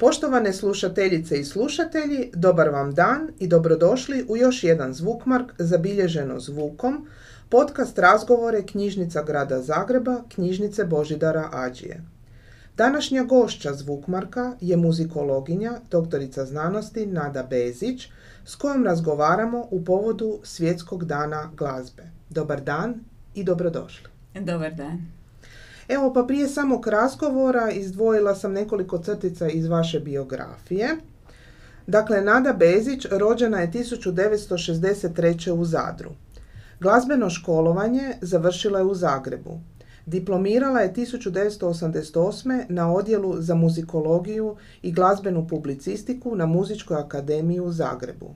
Poštovane slušateljice i slušatelji, dobar vam dan i dobrodošli u još jedan Zvukmark zabilježeno zvukom, podcast razgovore knjižnica Grada Zagreba, knjižnice Božidara Ađije. Današnja gošća Zvukmarka je muzikologinja, doktorica znanosti Nada Bezić, s kojom razgovaramo u povodu Svjetskog dana glazbe. Dobar dan i dobrodošli. Dobar dan. Evo, pa prije samog razgovora izdvojila sam nekoliko crtica iz vaše biografije. Dakle, Nada Bezić rođena je 1963. u Zadru. Glazbeno školovanje završila je u Zagrebu. Diplomirala je 1988. na odjelu za muzikologiju i glazbenu publicistiku na Muzičkoj akademiji u Zagrebu.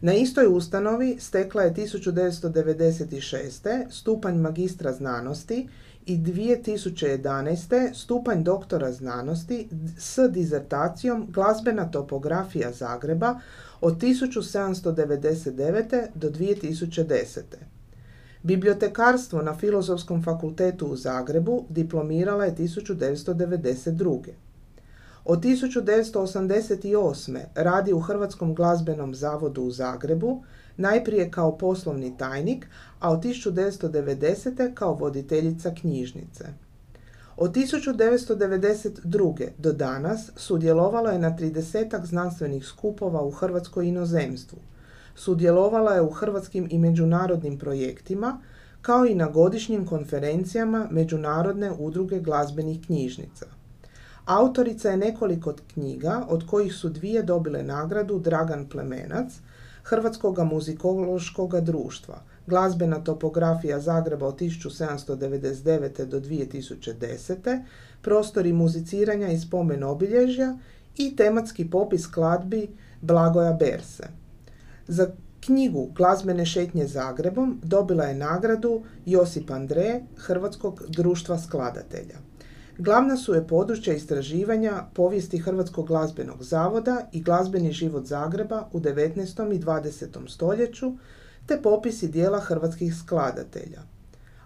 Na istoj ustanovi stekla je 1996. stupanj magistra znanosti i 2011. stupanj doktora znanosti s dizertacijom Glazbena topografija Zagreba od 1799. do 2010. Bibliotekarstvo na Filozofskom fakultetu u Zagrebu diplomirala je 1992. Od 1988. radi u Hrvatskom glazbenom zavodu u Zagrebu, najprije kao poslovni tajnik, a od 1990. kao voditeljica knjižnice. Od 1992. do danas sudjelovala je na 30-ak znanstvenih skupova u Hrvatskoj inozemstvu. Sudjelovala je u hrvatskim i međunarodnim projektima, kao i na godišnjim konferencijama Međunarodne udruge glazbenih knjižnica. Autorica je nekoliko knjiga, od kojih su dvije dobile nagradu Dragan Plemenac, Hrvatskog muzikološkog društva, Glazbena topografija Zagreba od 1799. do 2010., Prostori muziciranja i spomen obilježja i tematski popis skladbi Blagoja Berse. Za knjigu Glazbene šetnje Zagrebom dobila je nagradu Josip Andreje, Hrvatskog društva skladatelja. Glavna su je područja istraživanja povijesti Hrvatskog glazbenog zavoda i glazbeni život Zagreba u 19. i 20. stoljeću, te popisi dijela hrvatskih skladatelja.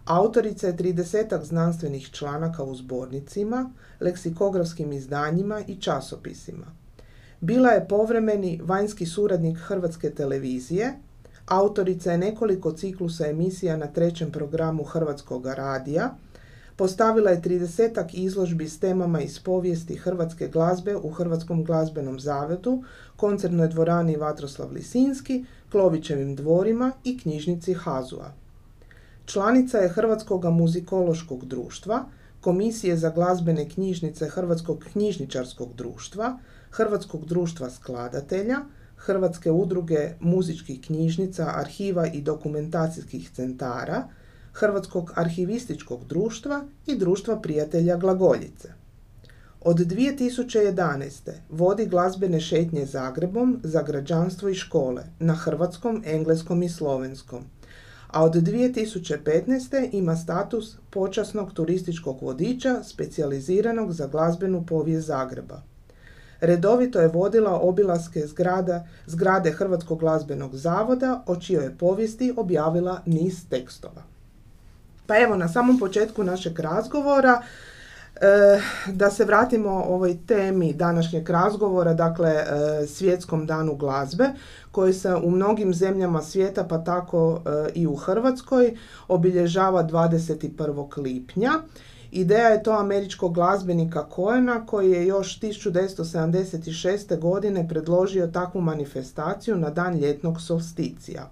Autorica je 30-ak znanstvenih članaka u zbornicima, leksikografskim izdanjima i časopisima. Bila je povremeni vanjski suradnik Hrvatske televizije, autorica je nekoliko ciklusa emisija na trećem programu Hrvatskog radija, postavila je 30-ak izložbi s temama iz povijesti hrvatske glazbe u Hrvatskom glazbenom zavodu, koncertnoj dvorani Vatroslav Lisinski, Klovićevim dvorima i knjižnici Hazua. Članica je Hrvatskog muzikološkog društva, Komisije za glazbene knjižnice Hrvatskog knjižničarskog društva, Hrvatskog društva skladatelja, Hrvatske udruge muzičkih knjižnica, arhiva i dokumentacijskih centara, Hrvatskog arhivističkog društva i Društva prijatelja Glagoljice. Od 2011. vodi glazbene šetnje Zagrebom za građanstvo i škole na hrvatskom, engleskom i slovenskom, a od 2015. ima status počasnog turističkog vodiča specijaliziranog za glazbenu povijest Zagreba. Redovito je vodila obilaske zgrade Hrvatskog glazbenog zavoda, o čijoj je povijesti objavila niz tekstova. Pa evo, na samom početku našeg razgovora, da se vratimo ovoj temi današnjeg razgovora, dakle Svjetskom danu glazbe, koji se u mnogim zemljama svijeta, pa tako i u Hrvatskoj, obilježava 21. lipnja. Ideja je to američkog glazbenika Coena, koji je još 1976. godine predložio takvu manifestaciju na dan ljetnog solsticija.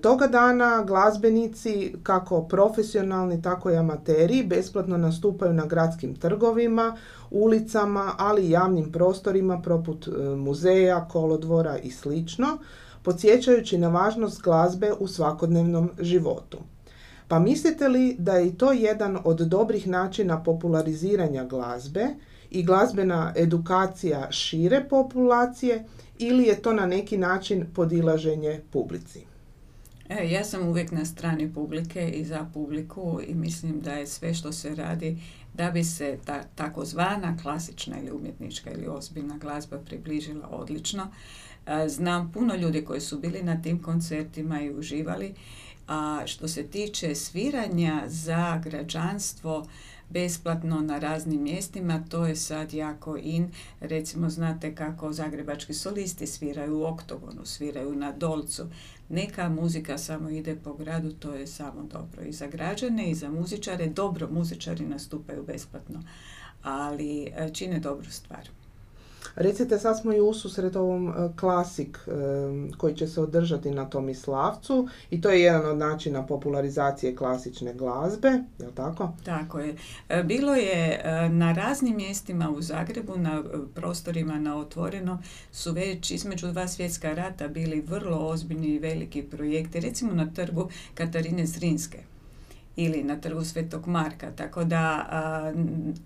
Toga dana glazbenici, kako profesionalni, tako i amateri, besplatno nastupaju na gradskim trgovima, ulicama, ali i javnim prostorima poput muzeja, kolodvora i sl., podsjećajući na važnost glazbe u svakodnevnom životu. Pa mislite li da je to jedan od dobrih načina populariziranja glazbe i glazbena edukacija šire populacije, ili je to na neki način podilaženje publici? Ja sam uvijek na strani publike i za publiku i mislim da je sve što se radi da bi se ta takozvana klasična ili umjetnička ili ozbiljna glazba približila odlično. Znam puno ljudi koji su bili na tim koncertima i uživali. A što se tiče sviranja za građanstvo, besplatno na raznim mjestima, to je sad jako in. Recimo, znate kako zagrebački solisti sviraju u Oktogonu, sviraju na Dolcu. Neka muzika samo ide po gradu, to je samo dobro i za građane i za muzičare. Dobro, muzičari nastupaju besplatno, ali čine dobru stvar. Recite, sad smo i ususret ovom klasik koji će se održati na Tomislavcu i to je jedan od načina popularizacije klasične glazbe, je li tako? Tako je. Bilo je na raznim mjestima u Zagrebu, na prostorima na otvoreno su već između dva svjetska rata bili vrlo ozbiljni i veliki projekti, recimo na trgu Katarine Zrinske ili na trgu Svetog Marka, tako da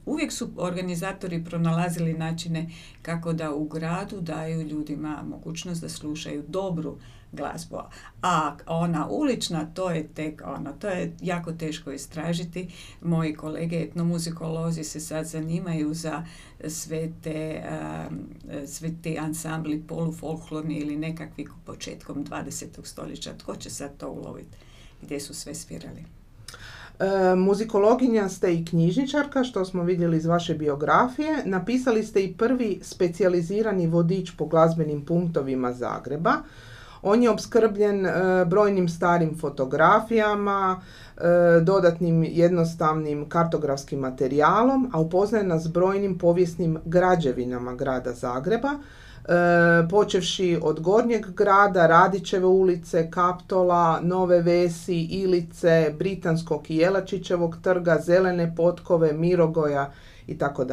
uvijek su organizatori pronalazili načine kako da u gradu daju ljudima mogućnost da slušaju dobru glazbu. A ona ulična, to je tek ona, to je jako teško istražiti. Moji kolege etnomuzikolozi se sad zanimaju za sve te ansambli polufolklorni ili nekakvi početkom 20. stoljeća. Tko će sad to uloviti? Gdje su sve svirali? Muzikologinja ste i knjižničarka, što smo vidjeli iz vaše biografije. Napisali ste i prvi specijalizirani vodič po glazbenim punktovima Zagreba. On je opskrbljen brojnim starim fotografijama, dodatnim jednostavnim kartografskim materijalom, a upoznaje nas brojnim povijesnim građevinama grada Zagreba, počevši od Gornjeg grada, Radićeve ulice, Kaptola, Nove Vesi, Ilice, Britanskog i Jelačićevog trga, Zelene potkove, Mirogoja itd.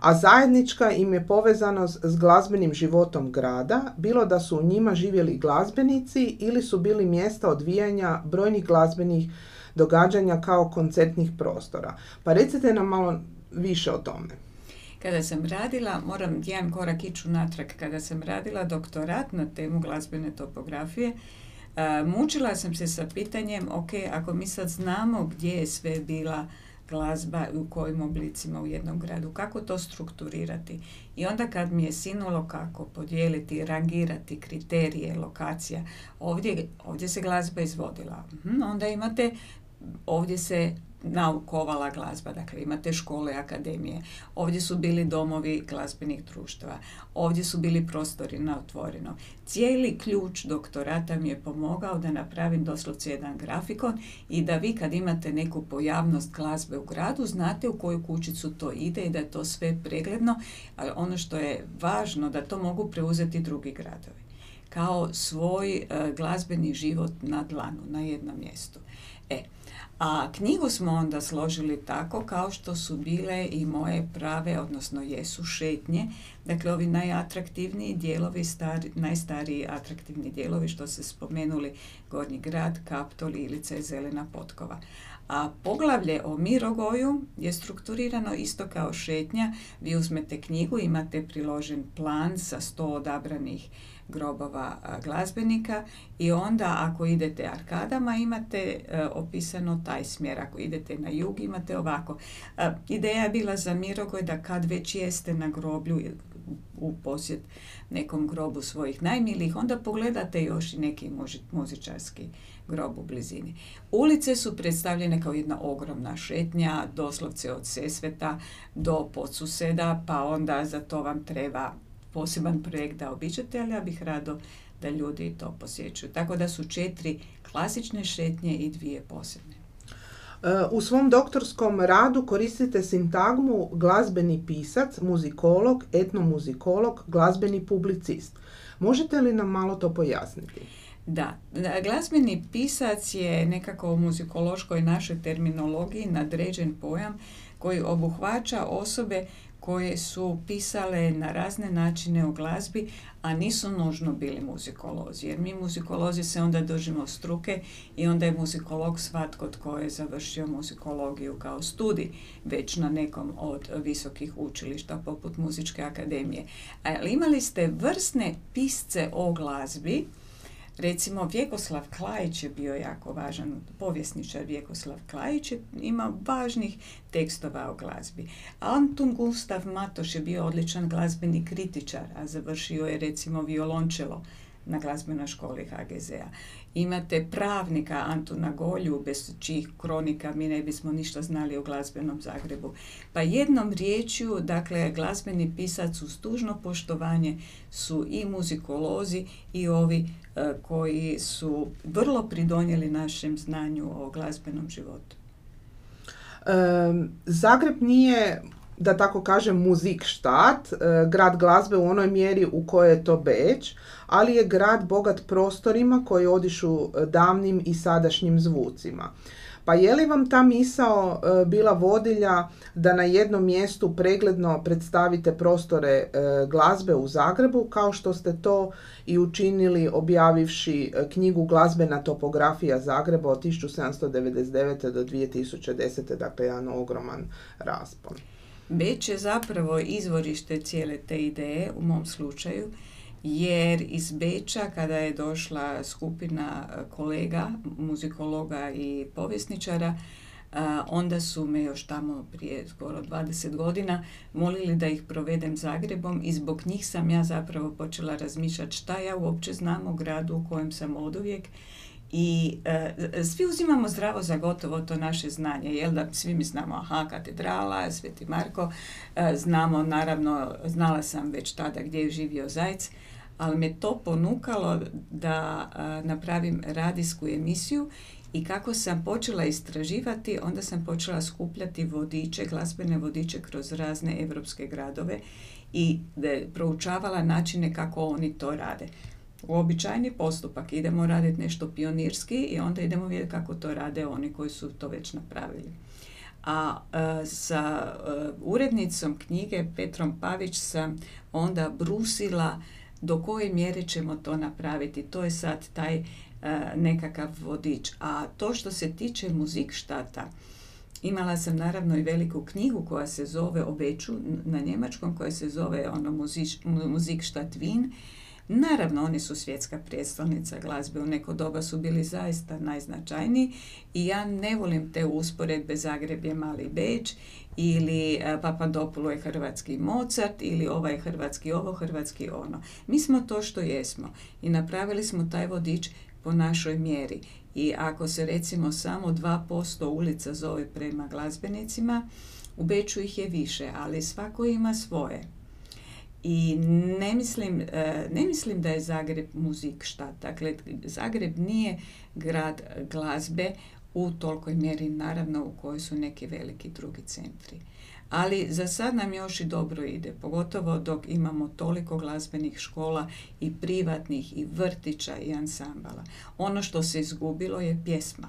A zajednička im je povezanost s glazbenim životom grada, bilo da su u njima živjeli glazbenici ili su bili mjesta odvijanja brojnih glazbenih događanja kao koncertnih prostora. Pa recite nam malo više o tome. Kada sam radila, moram jedan korak ići unatrag, kada sam radila doktorat na temu glazbene topografije, mučila sam se sa pitanjem, ok, ako mi sad znamo gdje je sve bila glazba u kojim oblicima u jednom gradu, kako to strukturirati? I onda kad mi je sinulo kako podijeliti, rangirati kriterije, lokacija, ovdje se glazba izvodila, onda imate, ovdje se naukovala glazba, dakle imate škole, akademije, ovdje su bili domovi glazbenih društava, ovdje su bili prostori na otvoreno. Cijeli ključ doktorata mi je pomogao da napravim doslovce jedan grafikon i da vi kad imate neku pojavnost glazbe u gradu, znate u koju kućicu to ide i da je to sve pregledno, ali ono što je važno da to mogu preuzeti drugi gradovi kao svoj glazbeni život na dlanu, na jednom mjestu. A knjigu smo onda složili tako kao što su bile i moje prave, odnosno jesu, šetnje. Dakle, ovi najatraktivniji dijelovi, najstariji atraktivni dijelovi što se spomenuli, Gornji grad, Kaptol, Ilica i Zelena potkova. A poglavlje o Mirogoju je strukturirano isto kao šetnja. Vi uzmete knjigu, imate priložen plan sa 100 odabranih grobova glazbenika i onda ako idete arkadama imate opisano taj smjer, ako idete na jug imate ovako. Ideja je bila za Mirogoj da kad već jeste na groblju, u posjet nekom grobu svojih najmilijih, onda pogledate još i neki muzičarski grob u blizini. Ulice su predstavljene kao jedna ogromna šetnja, doslovce od Sesveta do Podsuseda, pa onda za to vam treba poseban projekt da obiđete, ali ja bih rado da ljudi to posjećuju. Tako da su 4 klasične šetnje i 2 posebne. U svom doktorskom radu koristite sintagmu glazbeni pisac, muzikolog, etnomuzikolog, glazbeni publicist. Možete li nam malo to pojasniti? Da, glazbeni pisac je nekako u muzikološkoj našoj terminologiji nadređen pojam koji obuhvaća osobe koje su pisale na razne načine o glazbi, a nisu nužno bili muzikolozi. Jer mi muzikolozi se onda držimo struke i onda je muzikolog svatko tko je završio muzikologiju kao studij, već na nekom od visokih učilišta poput Muzičke akademije. Ali imali ste vrsne pisce o glazbi. Recimo, Vjekoslav Klaić je bio jako važan, povjesničar Vjekoslav Klaić ima važnih tekstova o glazbi. Antun Gustav Matoš je bio odličan glazbeni kritičar, a završio je recimo violončelo na glazbenoj školi HGZ-a. Imate pravnika Antuna Golju, bez čijih kronika mi ne bismo ništa znali o glazbenom Zagrebu. Pa jednom riječju, dakle, glazbeni pisac uz dužno poštovanje su i muzikolozi i ovi koji su vrlo pridonijeli našem znanju o glazbenom životu. Zagreb nije, da tako kažem, muzikštat, grad glazbe u onoj mjeri u kojoj je to Beč, ali je grad bogat prostorima koji odišu davnim i sadašnjim zvucima. Pa je li vam ta misao bila vodilja da na jednom mjestu pregledno predstavite prostore glazbe u Zagrebu, kao što ste to i učinili objavivši knjigu Glazbena topografija Zagreba od 1799. do 2010. Dakle, jedan ogroman raspon. Beč je zapravo izvorište cijele te ideje u mom slučaju, jer iz Beča kada je došla skupina kolega, muzikologa i povjesničara, onda su me još tamo prije skoro 20 godina molili da ih provedem Zagrebom i zbog njih sam ja zapravo počela razmišljati šta ja uopće znam o gradu u kojem sam oduvijek. I svi uzimamo zdravo za gotovo to naše znanje, jel da svi mi znamo, aha, katedrala, Sveti Marko, znamo, naravno, znala sam već tada gdje je živio Zajc, ali me to ponukalo da napravim radijsku emisiju i kako sam počela istraživati, onda sam počela skupljati vodiče, glazbene vodiče kroz razne evropske gradove i proučavala načine kako oni to rade. Uobičajeni postupak, idemo raditi nešto pionirski i onda idemo vidjeti kako to rade oni koji su to već napravili. A sa urednicom knjige Petrom Pavić sam onda brusila do koje mjere ćemo to napraviti. To je sad taj nekakav vodič. A to što se tiče muzikštata, imala sam naravno i veliku knjigu koja se zove o Beču na njemačkom, koja se zove Muzikštat Wien. Naravno, oni su svjetska predstavnica glazbe, u neko doba su bili zaista najznačajniji i ja ne volim te usporedbe Zagreb je mali Beč ili Papandopulo je hrvatski Mozart ili ovaj hrvatski ovo, hrvatski ono. Mi smo to što jesmo i napravili smo taj vodič po našoj mjeri i ako se recimo samo 2% ulica zove prema glazbenicima, u Beču ih je više, ali svako ima svoje. I ne mislim da je Zagreb muzikštat. Dakle, Zagreb nije grad glazbe u tolikoj mjeri, naravno, u kojoj su neki veliki drugi centri. Ali za sad nam još i dobro ide, pogotovo dok imamo toliko glazbenih škola i privatnih i vrtića i ansambala. Ono što se izgubilo je pjesma.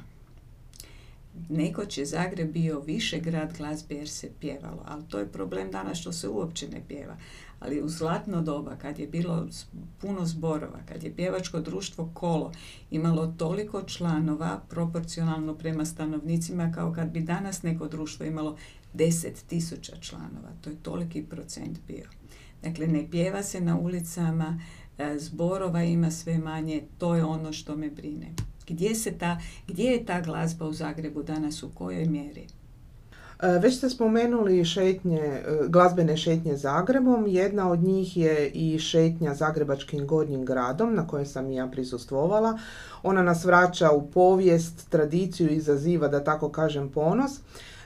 Nekoć je Zagreb bio više grad glazbe jer se pjevalo, ali to je problem danas što se uopće ne pjeva. Ali u zlatno doba, kad je bilo puno zborova, kad je pjevačko društvo Kolo imalo toliko članova proporcionalno prema stanovnicima kao kad bi danas neko društvo imalo 10.000 članova. To je toliki procent bio. Dakle, ne pjeva se na ulicama, zborova ima sve manje, to je ono što me brine. Gdje je ta glazba u Zagrebu danas, u kojoj mjeri? Već ste spomenuli glazbene šetnje Zagrebom. Jedna od njih je i šetnja Zagrebačkim Gornjim gradom, na kojoj sam i ja prisustvovala. Ona nas vraća u povijest, tradiciju i izaziva, da tako kažem, ponos.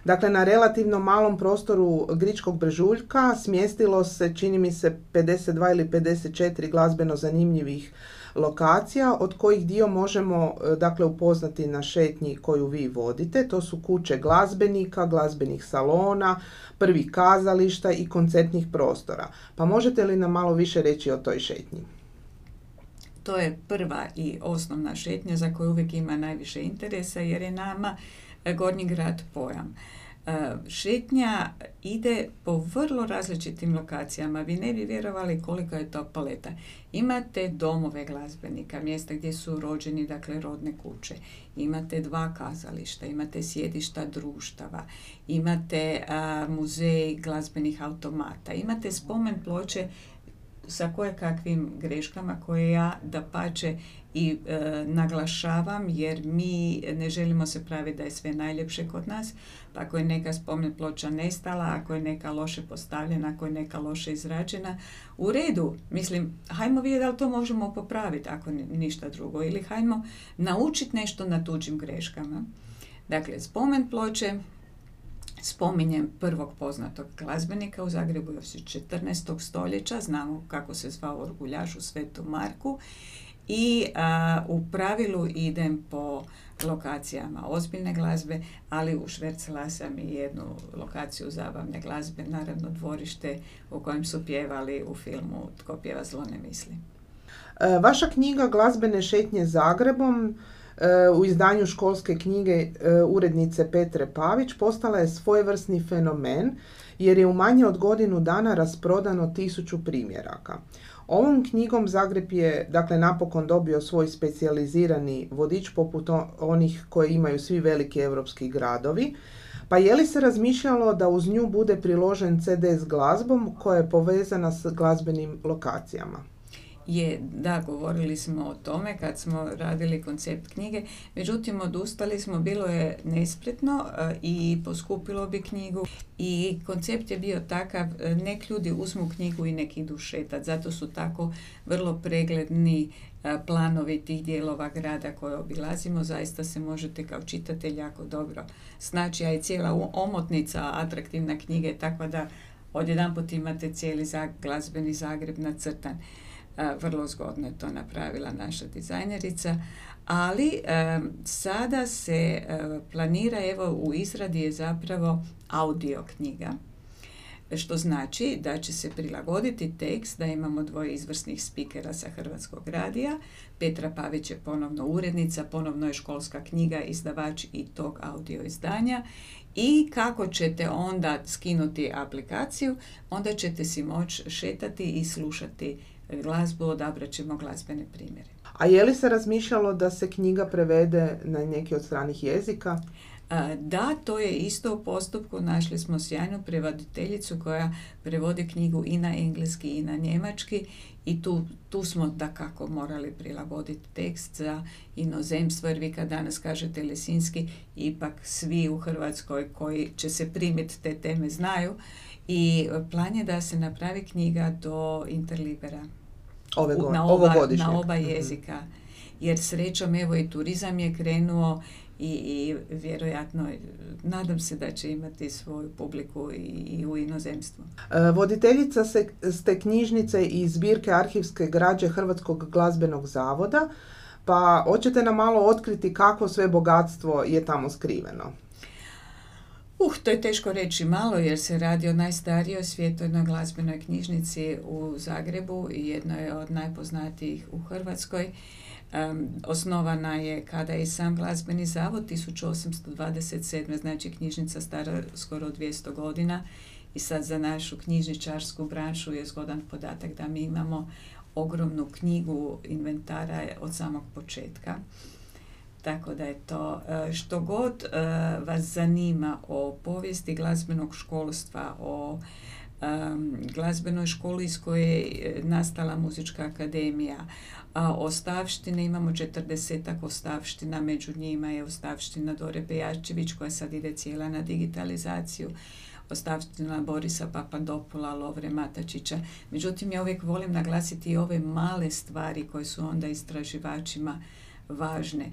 Dakle, na relativno malom prostoru Gričkog brežuljka smjestilo se, čini mi se, 52 ili 54 glazbeno zanimljivih lokacija, od kojih dio možemo, dakle, upoznati na šetnji koju vi vodite. To su kuće glazbenika, glazbenih salona, prvih kazališta i koncertnih prostora. Pa možete li nam malo više reći o toj šetnji? To je prva i osnovna šetnja za koju uvijek ima najviše interesa, jer je nama Gornji grad pojam. Šetnja ide po vrlo različitim lokacijama. Vi ne bi vjerovali koliko je to paleta. Imate domove glazbenika, mjesta gdje su rođeni, dakle rodne kuće. Imate dva kazališta, imate sjedišta društava, imate muzej glazbenih automata, imate spomen ploče sa kakvim greškama koje ja dapače i naglašavam, jer mi ne želimo se praviti da je sve najljepše kod nas. Pa ako je neka spomen ploča nestala, ako je neka loše postavljena, ako je neka loše izrađena, u redu, mislim, hajmo vidjeti da li to možemo popraviti ako ništa drugo, ili hajmo naučiti nešto na tuđim greškama. Dakle, spomen ploče spominjem prvog poznatog glazbenika u Zagrebu još iz 14. stoljeća, znamo kako se zvao orguljaš u Svetu Marku, i u pravilu idem po lokacijama ozbiljne glazbe, ali u švercla sam i jednu lokaciju zabavne glazbe, naravno dvorište u kojem su pjevali u filmu Tko pjeva zlo ne misli. Vaša knjiga Glazbene šetnje Zagrebom u izdanju Školske knjige urednice Petre Pavić postala je svojevrsni fenomen, jer je u manje od godinu dana rasprodano 1000 primjeraka. Ovom knjigom Zagreb je, dakle, napokon dobio svoj specijalizirani vodič poput onih koje imaju svi veliki europski gradovi. Pa je li se razmišljalo da uz nju bude priložen CD s glazbom koja je povezana s glazbenim lokacijama? Je, da, govorili smo o tome kad smo radili koncept knjige, međutim odustali smo, bilo je nespretno i poskupilo bi knjigu, i koncept je bio takav, nek ljudi uzmu knjigu i nek idu šetat, zato su tako vrlo pregledni planovi tih dijelova grada koje obilazimo, zaista se možete kao čitatelj jako dobro snaći, a i cijela omotnica atraktivna knjige je takva da odjedanput imate cijeli glazbeni Zagreb nacrtan. Vrlo zgodno je to napravila naša dizajnerica, ali sada se planira, evo u izradi je zapravo audio knjiga, što znači da će se prilagoditi tekst, da imamo dvoje izvrsnih spikera sa Hrvatskog radija. Petra Pavić je ponovno urednica, ponovno je Školska knjiga izdavač i tog audio izdanja. I kako ćete onda skinuti aplikaciju, onda ćete si moći šetati i slušati glazbu, odabrat ćemo glazbene primjere. A je li se razmišljalo da se knjiga prevede na neki od stranih jezika? Da, to je isto u postupku. Našli smo sjajnu prevoditeljicu koja prevodi knjigu i na engleski i na njemački, i tu smo dakako morali prilagoditi tekst za inozemstvo, jer vi kad danas kažete Lisinski, ipak svi u Hrvatskoj koji će se primiti te teme znaju, i plan je da se napravi knjiga do Interlibera na oba jezika. Jer srećom, evo, i turizam je krenuo i vjerojatno, nadam se da će imati svoju publiku i u inozemstvu. Voditeljica ste knjižnice i zbirke arhivske građe Hrvatskog glazbenog zavoda, pa hoćete nam malo otkriti kakvo sve bogatstvo je tamo skriveno? To je teško reći malo, jer se radi o najstarijoj svjetovnoj glazbenoj knjižnici u Zagrebu i jednoj je od najpoznatijih u Hrvatskoj. Osnovana je kada je sam glazbeni zavod 1827. Znači knjižnica stara skoro 200 godina, i sad za našu knjižničarsku branšu je zgodan podatak da mi imamo ogromnu knjigu inventara od samog početka. Tako da je to, što god vas zanima o povijesti glazbenog školstva, o glazbenoj školi iz koje je nastala Muzička akademija, ostavštine, imamo 40-ak ostavština, među njima je ostavština Dore Bejačević koja sad ide cijela na digitalizaciju, ostavština Borisa Papandopula, Lovre Matačića. Međutim, ja uvijek volim naglasiti i ove male stvari koje su onda istraživačima važne.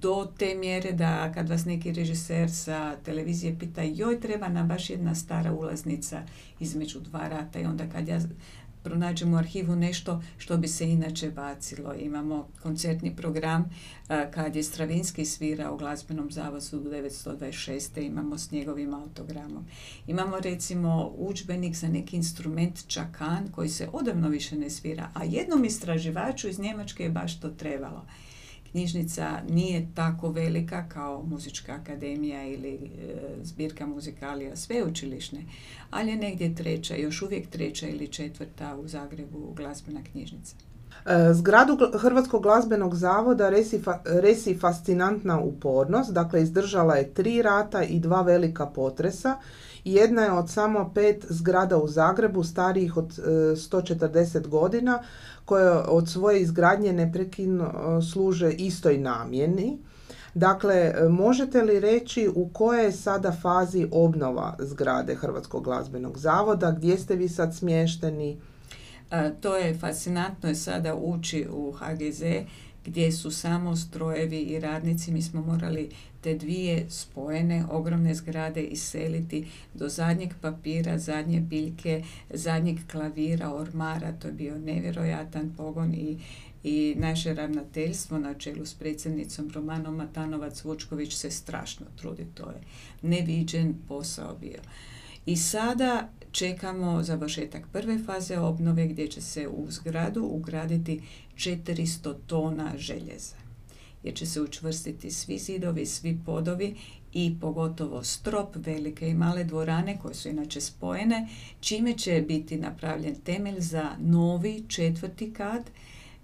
Do te mjere da kad vas neki režiser sa televizije pita, joj, treba nam baš jedna stara ulaznica između dva rata, i onda kad ja pronađem u arhivu nešto što bi se inače bacilo. Imamo koncertni program kad je Stravinski svirao u glazbenom zavodu u 1926. Imamo s njegovim autogramom. Imamo recimo udžbenik za neki instrument čakan koji se odavno više ne svira, a jednom istraživaču iz Njemačke je baš to trebalo. Knjižnica nije tako velika kao Muzička akademija ili zbirka muzikalija sveučilišne, ali je negdje treća, još uvijek treća ili četvrta u Zagrebu glazbena knjižnica. Zgradu Hrvatskog glazbenog zavoda resi fascinantna upornost, dakle izdržala je 3 rata i 2 velika potresa. Jedna je od samo 5 zgrada u Zagrebu starijih od 140 godina koje od svoje izgradnje neprekidno služe istoj namjeni. Dakle, možete li reći u kojoj je sada fazi obnova zgrade Hrvatskog glazbenog zavoda, gdje ste vi sad smješteni? To je fascinantno je sada ući u HGZ gdje su samo strojevi i radnici. Mi smo morali te 2 spojene ogromne zgrade iseliti do zadnjeg papira, zadnje biljke, zadnjeg klavira, ormara. To je bio nevjerojatan pogon i naše ravnateljstvo na čelu s predsjednicom Romanom Matanovac-Vučković se strašno trudi. To je neviđen posao bio. I sada čekamo završetak prve faze obnove gdje će se u zgradu ugraditi 400 tona željeza. Jer će se učvrstiti svi zidovi, svi podovi i pogotovo strop velike i male dvorane koje su inače spojene, čime će biti napravljen temelj za novi 4. kat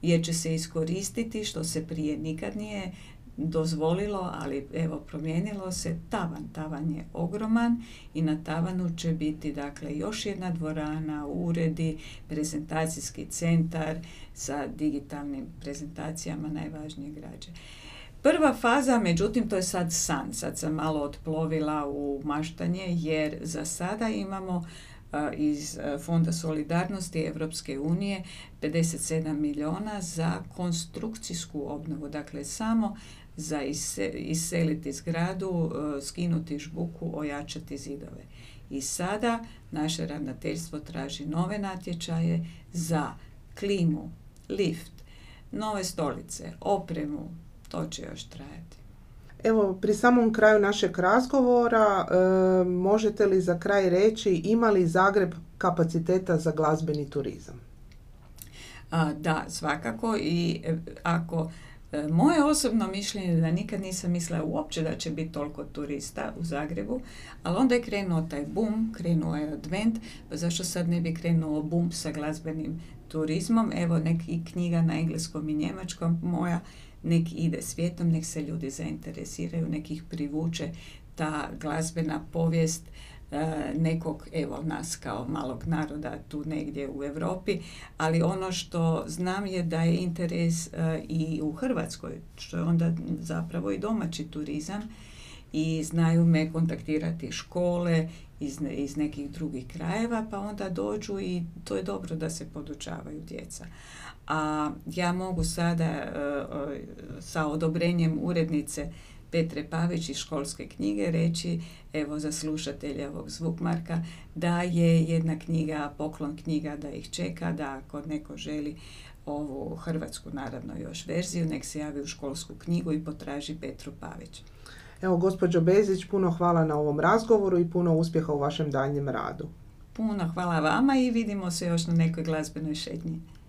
jer će se iskoristiti što se prije nikad nije dozvolilo, ali evo promijenilo se, tavan je ogroman i na tavanu će biti dakle još jedna dvorana, uredi, prezentacijski centar sa digitalnim prezentacijama najvažnije građe. Prva faza, međutim, to je sad san, sad sam malo otplovila u maštanje jer za sada imamo iz Fonda Solidarnosti Evropske unije 57 milijuna za konstrukcijsku obnovu, dakle samo za iseliti zgradu, skinuti žbuku, ojačati zidove. I sada naše ravnateljstvo traži nove natječaje za klimu, lift, nove stolice, opremu, to će još trajati. Evo, pri samom kraju našeg razgovora, možete li za kraj reći ima li Zagreb kapaciteta za glazbeni turizam? Da, svakako i ako moje osobno mišljenje je da nikad nisam mislila uopće da će biti toliko turista u Zagrebu, ali onda je krenuo taj boom, krenuo je advent, pa zašto sad ne bi krenuo boom sa glazbenim turizmom? Evo neki knjiga na engleskom i njemačkom moja, nek ide svijetom, nek se ljudi zainteresiraju, nek ih privuče ta glazbena povijest nekog, evo nas kao malog naroda tu negdje u Europi, ali ono što znam je da je interes i u Hrvatskoj, što je onda zapravo i domaći turizam i znaju me kontaktirati škole iz nekih drugih krajeva, pa onda dođu i to je dobro da se podučavaju djeca. A ja mogu sada sa odobrenjem urednice Petre Pavić iz Školske knjige reći, evo za slušatelje ovog Zvukmarka, da je jedna knjiga, poklon knjiga da ih čeka, da ako neko želi ovu hrvatsku naravno još verziju, nek se javi u Školsku knjigu i potraži Petru Pavić. Evo, gospođo Bezić, puno hvala na ovom razgovoru i puno uspjeha u vašem daljnjem radu. Puno hvala vama i vidimo se još na nekoj glazbenoj šetnji.